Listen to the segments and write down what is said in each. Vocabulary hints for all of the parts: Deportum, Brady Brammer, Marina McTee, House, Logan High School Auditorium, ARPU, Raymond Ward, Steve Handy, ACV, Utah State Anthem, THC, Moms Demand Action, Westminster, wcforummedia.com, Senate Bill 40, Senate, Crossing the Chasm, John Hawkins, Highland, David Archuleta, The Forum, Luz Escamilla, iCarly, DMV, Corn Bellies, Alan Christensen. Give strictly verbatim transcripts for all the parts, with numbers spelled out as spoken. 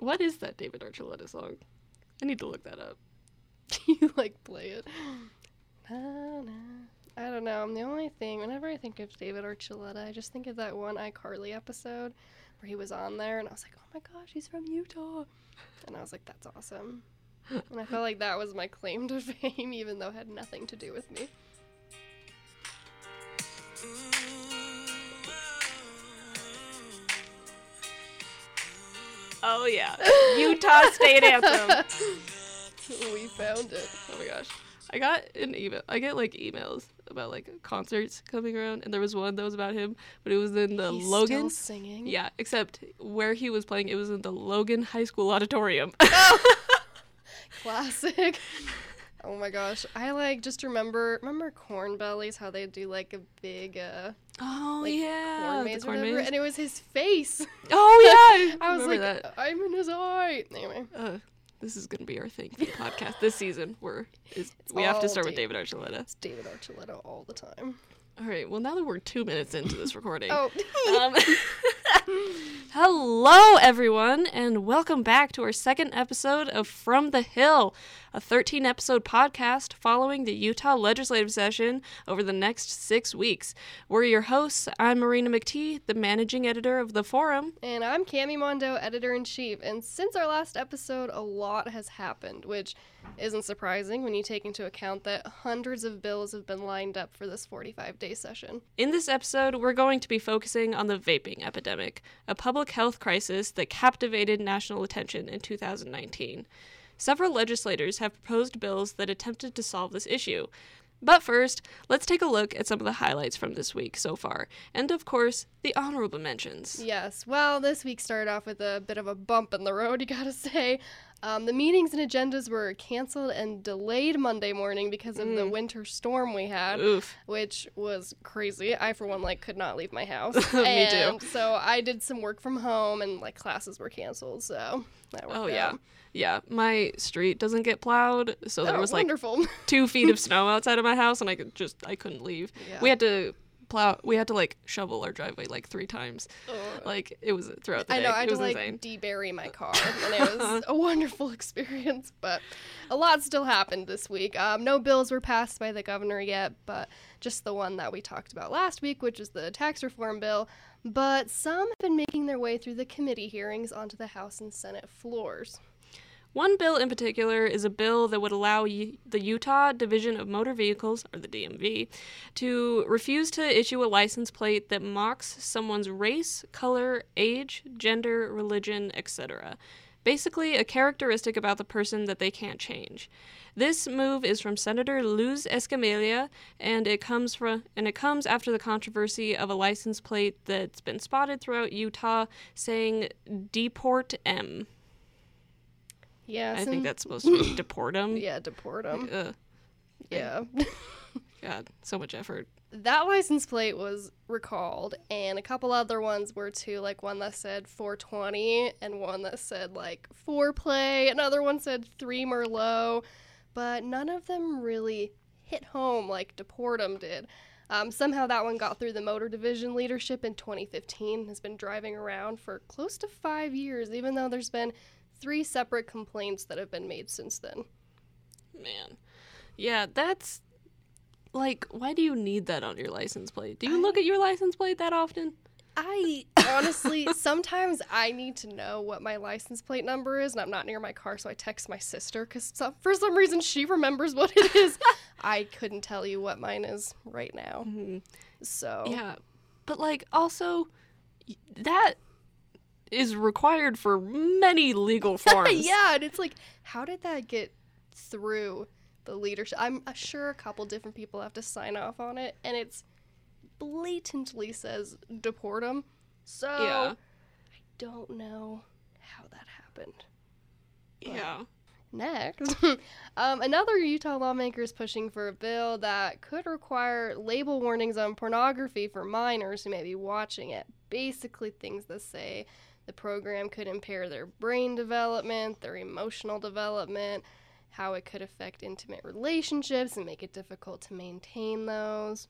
What is that David Archuleta song? I need to look that up. Do you, like, play it? Na, na. I don't know. The only thing, whenever I think of David Archuleta, I just think of that one iCarly episode where he was on there, and I was like, oh my gosh, he's from Utah. And I was like, that's awesome. And I felt like that was my claim to fame, even though it had nothing to do with me. Oh, yeah. Utah State Anthem. We found it. Oh, my gosh. I got an email. I get, like, emails about, like, concerts coming around, and there was one that was about him, but it was in the He's Logan. He's still singing? Yeah, except where he was playing, it was in the Logan High School Auditorium. Oh. Classic. Oh, my gosh. I, like, just remember, remember Corn Bellies, how they do, like, a big, uh, oh, like, yeah, corn maze corn or whatever, maze. And it was his face. Oh, yeah. I, I was like, that. I'm in his eye. Anyway. Uh, this is going to be our thing for the podcast this season. We're, is, we have to start David, with David Archuleta. It's David Archuleta all the time. All right. Well, now that we're two minutes into this recording. Oh. um, Hello, everyone, and welcome back to our second episode of From the Hill, a thirteen-episode podcast following the Utah legislative session over the next six weeks. We're your hosts. I'm Marina McTee, the managing editor of The Forum. And I'm Cammy Mondo, editor-in-chief. And since our last episode, a lot has happened, which isn't surprising when you take into account that hundreds of bills have been lined up for this forty-five-day session. In this episode, we're going to be focusing on the vaping epidemic, a public health crisis that captivated national attention in two thousand nineteen. Several legislators have proposed bills that attempted to solve this issue. But first, let's take a look at some of the highlights from this week so far, and of course, the honorable mentions. Yes, well, this week started off with a bit of a bump in the road, you gotta say. Um, the meetings and agendas were canceled and delayed Monday morning because of mm. the winter storm we had, Oof. which was crazy. I, for one, like, could not leave my house. Me and too. So I did some work from home, and, like, classes were canceled, so that worked oh, out. Yeah. Yeah, my street doesn't get plowed, so oh, there was, like, wonderful. two feet of snow outside of my house, and I could just, I couldn't leave. Yeah. We had to plow, we had to, like, shovel our driveway, like, three times. Ugh. Like, it was throughout the I day. I know, I had to, like, insane. debury my car, and it was a wonderful experience, but a lot still happened this week. Um, no bills were passed by the governor yet, but just the one that we talked about last week, which is the tax reform bill. But some have been making their way through the committee hearings onto the House and Senate floors. One bill in particular is a bill that would allow U- the Utah Division of Motor Vehicles, or the D M V, to refuse to issue a license plate that mocks someone's race, color, age, gender, religion, et cetera. Basically, a characteristic about the person that they can't change. This move is from Senator Luz Escamilla, and it comes from and it comes after the controversy of a license plate that's been spotted throughout Utah saying Deportum. Yeah, I think that's supposed to be Deportum. Yeah, Deportum. Uh, yeah. God, so much effort. That license plate was recalled, and a couple other ones were too, like one that said four twenty, and one that said, like, foreplay, another one said three Merlot, but none of them really hit home like Deportum did. Um, somehow that one got through the motor division leadership in twenty fifteen, has been driving around for close to five years, even though there's been three separate complaints that have been made since then. Man. Yeah, that's, like, why do you need that on your license plate? Do you I, look at your license plate that often? I, honestly, sometimes I need to know what my license plate number is, and I'm not near my car, so I text my sister, because some, for some reason she remembers what it is. I couldn't tell you what mine is right now. Mm-hmm. So. Yeah, but, like, also, that is required for many legal forms. Yeah, and it's like, how did that get through the leadership? I'm sure a couple different people have to sign off on it, and it's blatantly says Deportum. So, yeah. I don't know how that happened. But yeah. Next, um, another Utah lawmaker is pushing for a bill that could require label warnings on pornography for minors who may be watching it. Basically, things that say the program could impair their brain development, their emotional development, how it could affect intimate relationships and make it difficult to maintain those.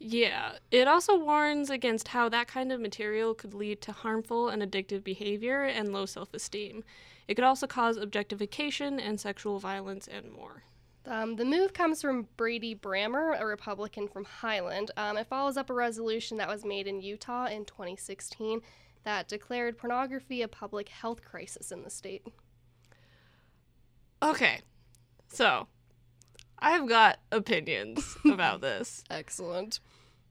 Yeah, it also warns against how that kind of material could lead to harmful and addictive behavior and low self-esteem. It could also cause objectification and sexual violence and more. Um, the move comes from Brady Brammer, a Republican from Highland. Um, it follows up a resolution that was made in Utah in twenty sixteen that declared pornography a public health crisis in the state. Okay, so I've got opinions about this. Excellent.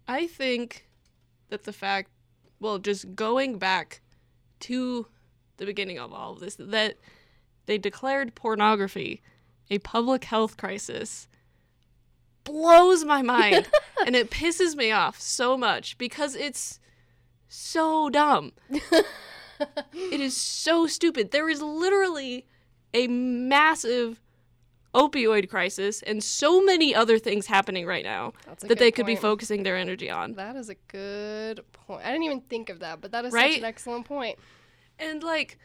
I think that the fact, well, just going back to the beginning of all of this, that they declared pornography a public health crisis blows my mind, and it pisses me off so much because it's so dumb. It is so stupid. There is literally a massive opioid crisis and so many other things happening right now that they could point. be focusing their energy on. That is a good point. I didn't even think of that, but that is right? such an excellent point. And, like,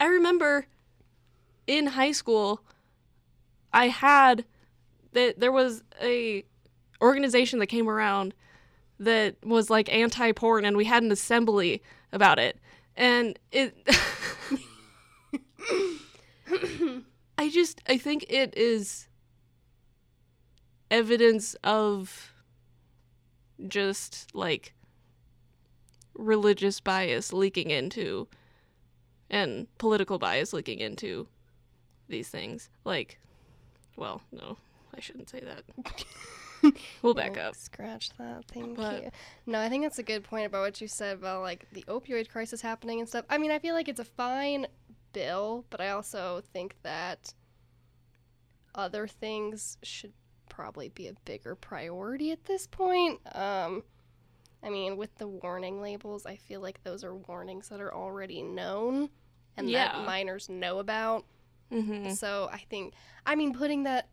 I remember in high school, I had that there was a organization that came around that was like anti-porn, and we had an assembly about it. And it, I just, I think it is evidence of just like religious bias leaking into and political bias leaking into these things. Like, well, no, I shouldn't say that. We'll back yeah, up. Scratch that. Thank but, you. No, I think that's a good point about what you said about, like, the opioid crisis happening and stuff. I mean, I feel like it's a fine bill, but I also think that other things should probably be a bigger priority at this point. Um, I mean, with the warning labels, I feel like those are warnings that are already known and yeah. that minors know about. Mm-hmm. So I think, I mean, putting that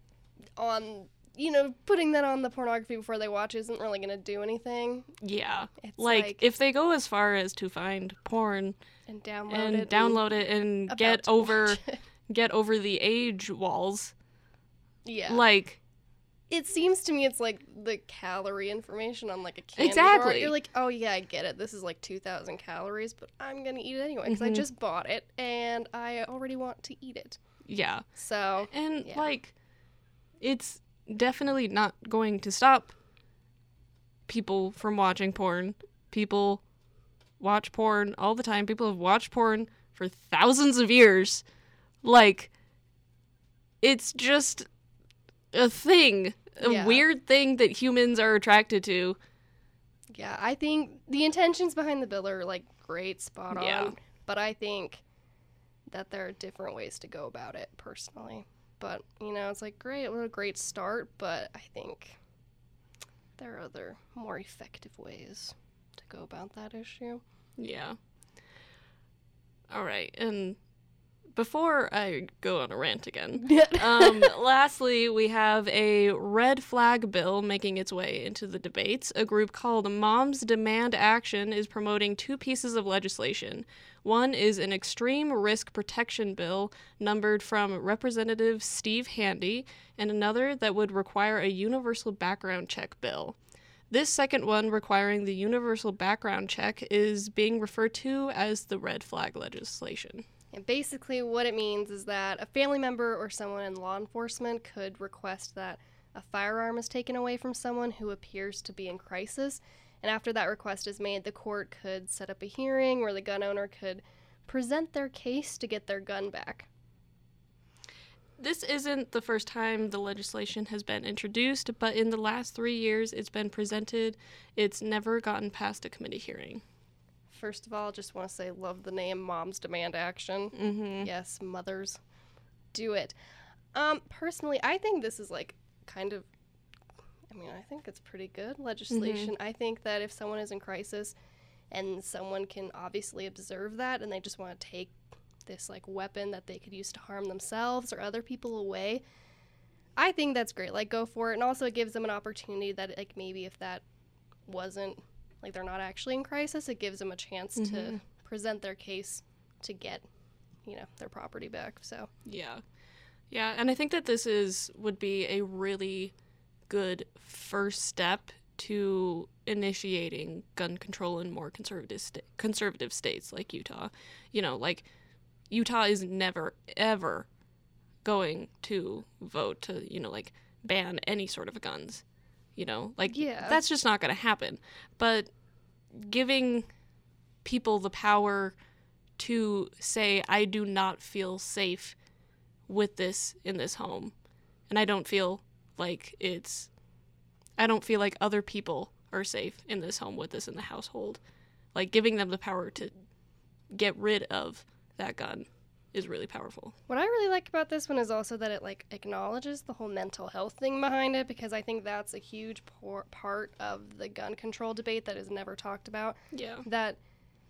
on, you know, putting that on the pornography before they watch isn't really going to do anything. Yeah. It's like, like, if they go as far as to find porn and download and it download and it and get over, get over the age walls. Yeah. Like, it seems to me it's like the calorie information on like a candy exactly. bar. You're like, oh yeah, I get it. This is like two thousand calories, but I'm going to eat it anyway because mm-hmm. I just bought it and I already want to eat it. Yeah. So. And yeah. like, it's definitely not going to stop people from watching porn. People watch porn all the time. People have watched porn for thousands of years. Like, it's just a thing, a yeah. weird thing that humans are attracted to. Yeah, I think the intentions behind the bill are, like, great, spot on. Yeah. But I think that there are different ways to go about it, personally. But, you know, it's like, great, what a great start, but I think there are other more effective ways to go about that issue. Yeah. All right, and before I go on a rant again, um, lastly, we have a red flag bill making its way into the debates. A group called Moms Demand Action is promoting two pieces of legislation. One is an extreme risk protection bill numbered from Representative Steve Handy, and another that would require a universal background check bill. This second one, requiring the universal background check, is being referred to as the red flag legislation. And basically what it means is that a family member or someone in law enforcement could request that a firearm is taken away from someone who appears to be in crisis. And after that request is made, the court could set up a hearing where the gun owner could present their case to get their gun back. This isn't the first time the legislation has been introduced, but in the last three years it's been presented. It's never gotten past a committee hearing. First of all, just want to say, love the name Moms Demand Action. Mm-hmm. Yes, mothers, do it. Um, personally, I think this is like kind of I mean, I think it's pretty good legislation. Mm-hmm. I think that if someone is in crisis and someone can obviously observe that and they just want to take this, like, weapon that they could use to harm themselves or other people away, I think that's great. Like, go for it. And also it gives them an opportunity that, like, maybe if that wasn't, like, they're not actually in crisis, it gives them a chance mm-hmm. to present their case to get, you know, their property back. So, yeah. Yeah. And I think that this is would be a really good first step to initiating gun control in more conservative sta- conservative states like Utah. You know, like, Utah is never, ever going to vote to, you know, like, ban any sort of guns. You know, like, yeah. that's just not going to happen. But giving people the power to say, I do not feel safe with this in this home, and I don't feel like it's... I don't feel like other people are safe in this home with this in the household. Like, giving them the power to get rid of that gun is really powerful. What I really like about this one is also that it, like, acknowledges the whole mental health thing behind it, because I think that's a huge por- part of the gun control debate that is never talked about. Yeah. That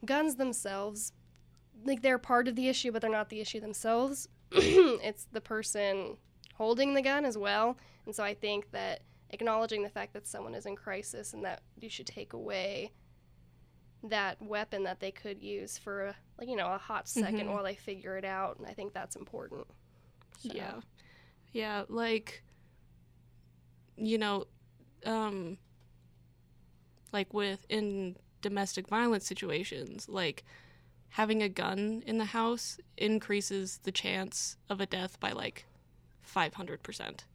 guns themselves, like, they're part of the issue, but they're not the issue themselves. It's the person holding the gun as well. And so I think that acknowledging the fact that someone is in crisis and that you should take away that weapon that they could use for, a, like, you know, a hot second mm-hmm. while they figure it out. And I think that's important. So. Yeah. Yeah. Like, you know, um, like with in domestic violence situations, like having a gun in the house increases the chance of a death by like five hundred percent.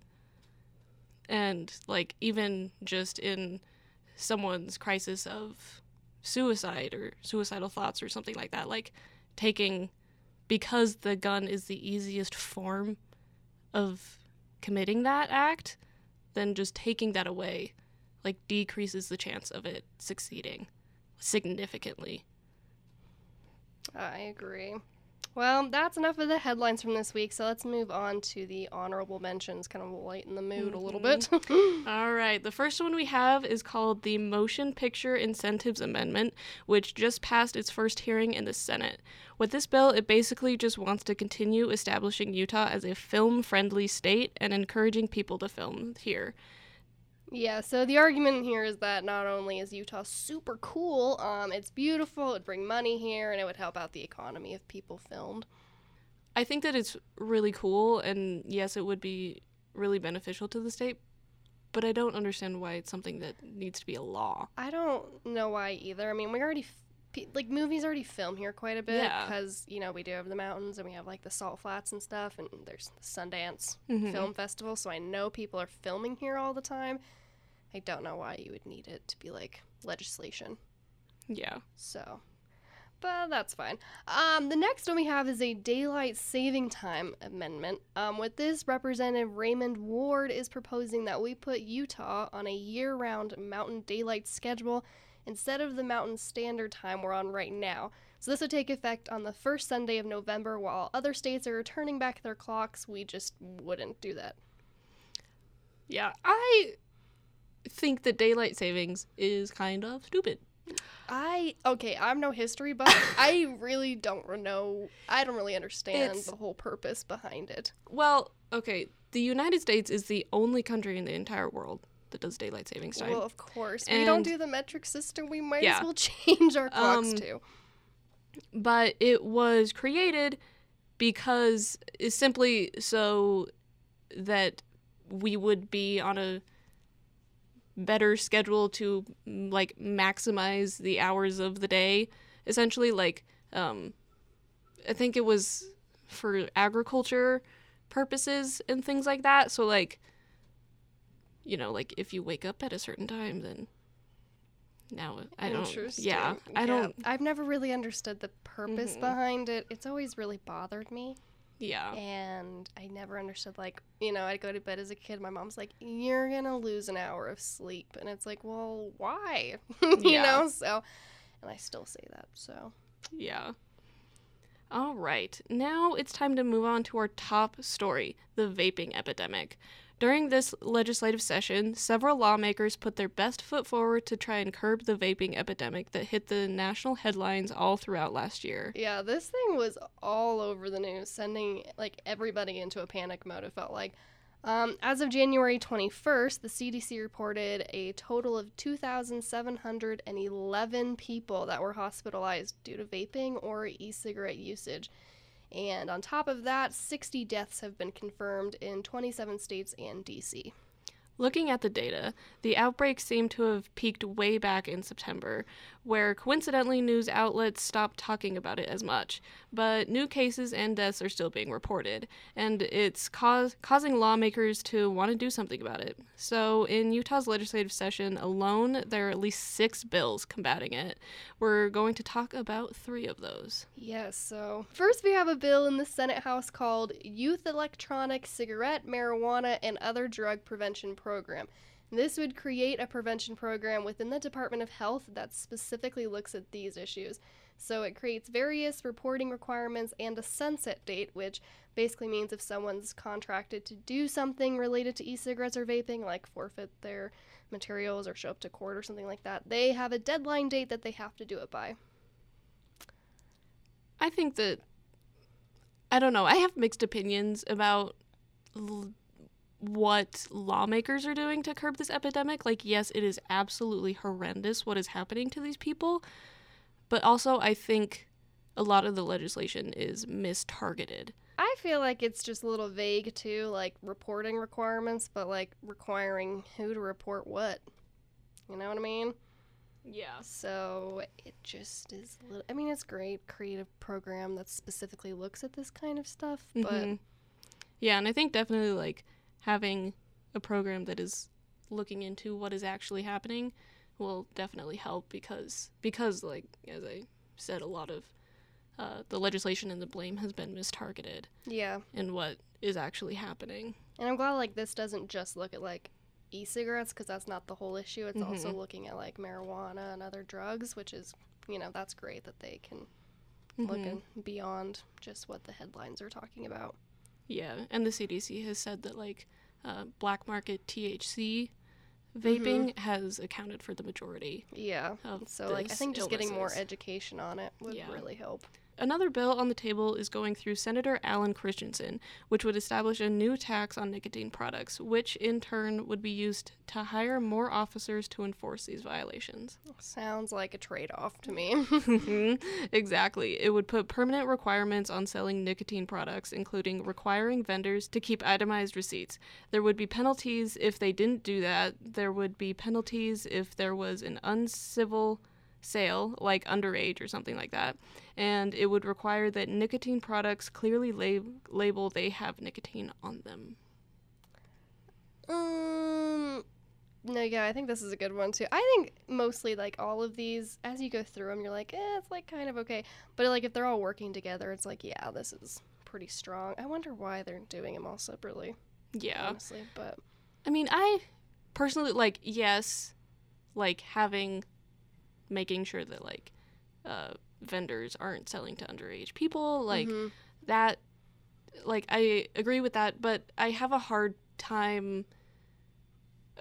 And, like, even just in someone's crisis of suicide or suicidal thoughts or something like that, like, taking, because the gun is the easiest form of committing that act, then just taking that away, like, decreases the chance of it succeeding significantly. I agree. Well, that's enough of the headlines from this week, so let's move on to the honorable mentions, kind of lighten the mood mm-hmm. a little bit. All right, the first one we have is called the Motion Picture Incentives Amendment, which just passed its first hearing in the Senate. With this bill, it basically just wants to continue establishing Utah as a film-friendly state and encouraging people to film here. Yeah, so the argument here is that not only is Utah super cool, um, it's beautiful, it would bring money here, and it would help out the economy if people filmed. I think that it's really cool, and yes, it would be really beneficial to the state, but I don't understand why it's something that needs to be a law. I don't know why either. I mean, we already, f- like, movies already film here quite a bit, because, yeah. you know, we do have the mountains, and we have, like, the salt flats and stuff, and there's the Sundance mm-hmm. Film Festival, so I know people are filming here all the time. I don't know why you would need it to be, like, legislation. Yeah. So, but that's fine. Um, the next one we have is a Daylight Saving Time Amendment. Um, with this, Representative Raymond Ward is proposing that we put Utah on a year-round mountain daylight schedule instead of the mountain standard time we're on right now. So this would take effect on the first Sunday of November. While other states are turning back their clocks, we just wouldn't do that. Yeah, I... think that daylight savings is kind of stupid. I, okay, I'm no history buff. I really don't know, I don't really understand it's, the whole purpose behind it. Well, okay, the United States is the only country in the entire world that does daylight savings time. Well, of course. And we don't do the metric system. We might yeah. as well change our clocks, um, too. But it was created because, it's simply so that we would be on a better schedule to, like, maximize the hours of the day, essentially. Like, um I think it was for agriculture purposes and things like that. So, like, you know, like, if you wake up at a certain time, then now I don't yeah, yeah I don't I've never really understood the purpose mm-hmm. behind it. It's always really bothered me. Yeah. And I never understood, like, you know, I'd go to bed as a kid. My mom's like, you're going to lose an hour of sleep. And it's like, well, why? you yeah. know? So, and I still say that, so. Yeah. All right. Now it's time to move on to our top story, the vaping epidemic. During this legislative session, several lawmakers put their best foot forward to try and curb the vaping epidemic that hit the national headlines all throughout last year. Yeah, this thing was all over the news, sending, like, everybody into a panic mode, it felt like. Um, as of January twenty-first, the C D C reported a total of two thousand seven hundred eleven people that were hospitalized due to vaping or e-cigarette usage. And on top of that, sixty deaths have been confirmed in twenty-seven states and D C Looking at the data, the outbreak seemed to have peaked way back in September, where coincidentally news outlets stopped talking about it as much, but new cases and deaths are still being reported, and it's cause- causing lawmakers to want to do something about it. So in Utah's legislative session alone, there are at least six bills combating it. We're going to talk about three of those. Yes, so first we have a bill in the Senate House called Youth Electronic Cigarette, Marijuana, and Other Drug Prevention Program. Program. This would create a prevention program within the Department of Health that specifically looks at these issues. So it creates various reporting requirements and a sunset date, which basically means if someone's contracted to do something related to e-cigarettes or vaping, like forfeit their materials or show up to court or something like that, they have a deadline date that they have to do it by. I think that, I don't know, I have mixed opinions about L- what lawmakers are doing to curb this epidemic. Like, yes, it is absolutely horrendous what is happening to these people, but also I think a lot of the legislation is mistargeted. I feel like it's just a little vague too, like reporting requirements, but like requiring who to report what. You know what I mean? Yeah. So it just is a little, I mean, it's great creative program that specifically looks at this kind of stuff, but mm-hmm. yeah, and I think definitely like having a program that is looking into what is actually happening will definitely help because, because like, as I said, a lot of uh, the legislation and the blame has been mistargeted. Yeah. In what is actually happening. And I'm glad, like, this doesn't just look at, like, e-cigarettes, because that's not the whole issue. It's mm-hmm. also looking at, like, marijuana and other drugs, which is, you know, that's great that they can mm-hmm. look at beyond just what the headlines are talking about. Yeah, and the C D C has said that, like, uh, black market T H C vaping mm-hmm. has accounted for the majority. Yeah, so, like, I think just illnesses. Getting more education on it would yeah. really help. Another bill on the table is going through Senator Alan Christensen, which would establish a new tax on nicotine products, which in turn would be used to hire more officers to enforce these violations. Sounds like a trade-off to me. Exactly. It would put permanent requirements on selling nicotine products, including requiring vendors to keep itemized receipts. There would be penalties if they didn't do that. There would be penalties if there was an uncivil sale, like underage or something like that, and it would require that nicotine products clearly lab- label they have nicotine on them. Um, no, yeah, I think this is a good one, too. I think mostly, like, all of these, as you go through them, you're like, eh, it's, like, kind of okay, but, like, if they're all working together, it's like, yeah, this is pretty strong. I wonder why they're doing them all separately. Yeah. Honestly, but... I mean, I personally, like, yes, like, having... making sure that, like, uh, vendors aren't selling to underage people, like, mm-hmm. that, like, I agree with that, but I have a hard time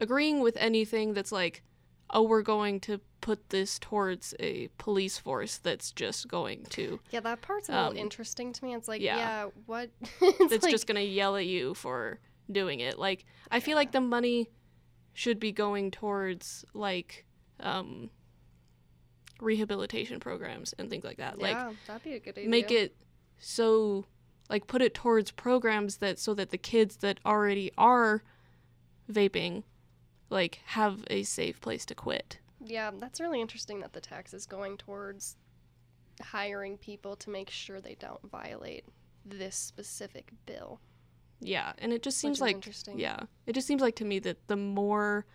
agreeing with anything that's like, oh, we're going to put this towards a police force that's just going to... Yeah, that part's a little um, interesting to me. It's like, yeah, yeah what... it's that's like... just going to yell at you for doing it. Like, I yeah. feel like the money should be going towards, like, um... rehabilitation programs and things like that. Yeah, like, that'd be a good idea. Make it so, like, put it towards programs that so that the kids that already are vaping, like, have a safe place to quit. Yeah, that's really interesting that the tax is going towards hiring people to make sure they don't violate this specific bill. Yeah, and it just seems like, yeah, it just seems like to me that the more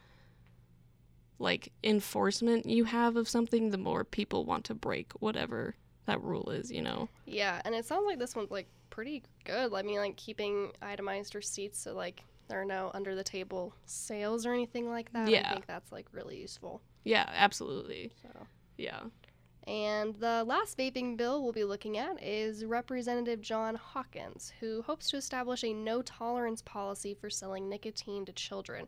like enforcement you have of something, the more people want to break whatever that rule is, you know? Yeah, and it sounds like this one's like pretty good. I mean, like keeping itemized receipts so like there are no under the table sales or anything like that. Yeah. I think that's like really useful. Yeah, absolutely. So yeah. And the last vaping bill we'll be looking at is Representative John Hawkins, who hopes to establish a no tolerance policy for selling nicotine to children.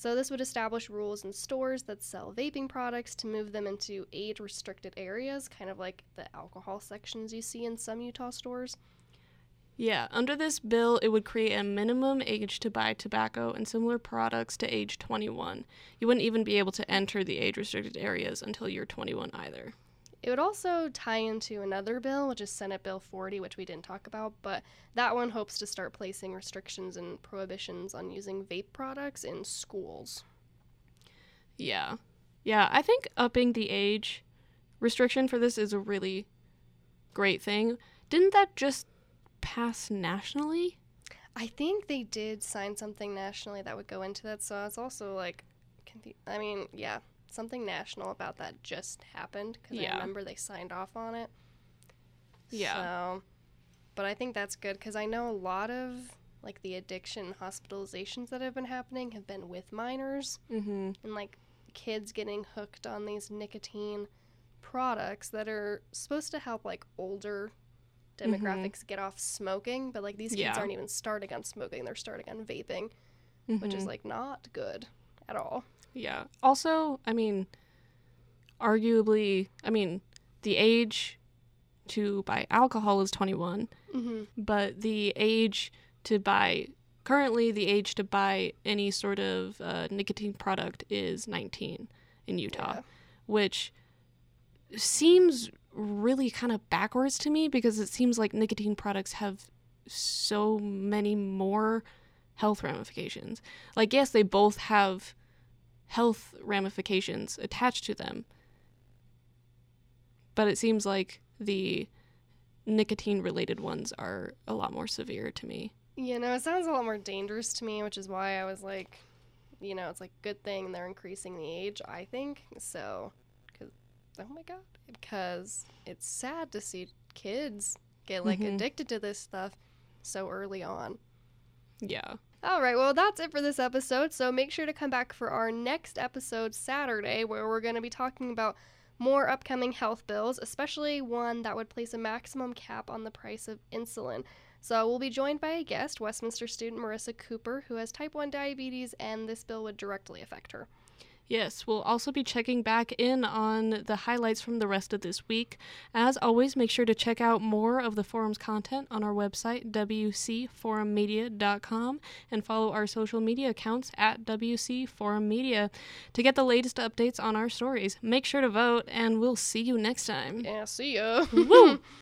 So this would establish rules in stores that sell vaping products to move them into age-restricted areas, kind of like the alcohol sections you see in some Utah stores. Yeah, under this bill, it would create a minimum age to buy tobacco and similar products to age twenty-one. You wouldn't even be able to enter the age-restricted areas until you're twenty-one either. It would also tie into another bill, which is Senate Bill forty, which we didn't talk about, but that one hopes to start placing restrictions and prohibitions on using vape products in schools. Yeah. Yeah, I think upping the age restriction for this is a really great thing. Didn't that just pass nationally? I think they did sign something nationally that would go into that, so it's also like, I mean, yeah. Something national about that just happened, because yeah. I remember they signed off on it. Yeah. So, but I think that's good, because I know a lot of, like, the addiction hospitalizations that have been happening have been with minors. Mm-hmm. And, like, kids getting hooked on these nicotine products that are supposed to help, like, older demographics mm-hmm. get off smoking. But, like, these kids yeah. aren't even starting on smoking. They're starting on vaping, mm-hmm. which is, like, not good at all. Yeah. Also, I mean, arguably, I mean, the age to buy alcohol is twenty-one, mm-hmm. but the age to buy, currently the age to buy any sort of uh, nicotine product is nineteen in Utah, yeah. which seems really kind of backwards to me, because it seems like nicotine products have so many more health ramifications. Like, yes, they both have health ramifications attached to them, but it seems like the nicotine related ones are a lot more severe to me. You know, it sounds a lot more dangerous to me, which is why I was like, you know, it's like good thing they're increasing the age, I think. So, because, oh my god, because it's sad to see kids get like mm-hmm. addicted to this stuff so early on. Yeah. All right, well, that's it for this episode, so make sure to come back for our next episode Saturday, where we're going to be talking about more upcoming health bills, especially one that would place a maximum cap on the price of insulin. So we'll be joined by a guest, Westminster student Marissa Cooper, who has type one diabetes, and this bill would directly affect her. Yes, we'll also be checking back in on the highlights from the rest of this week. As always, make sure to check out more of the Forum's content on our website, w c forum media dot com, and follow our social media accounts at w c forum media to get the latest updates on our stories. Make sure to vote, and we'll see you next time. Yeah, see ya. Woo!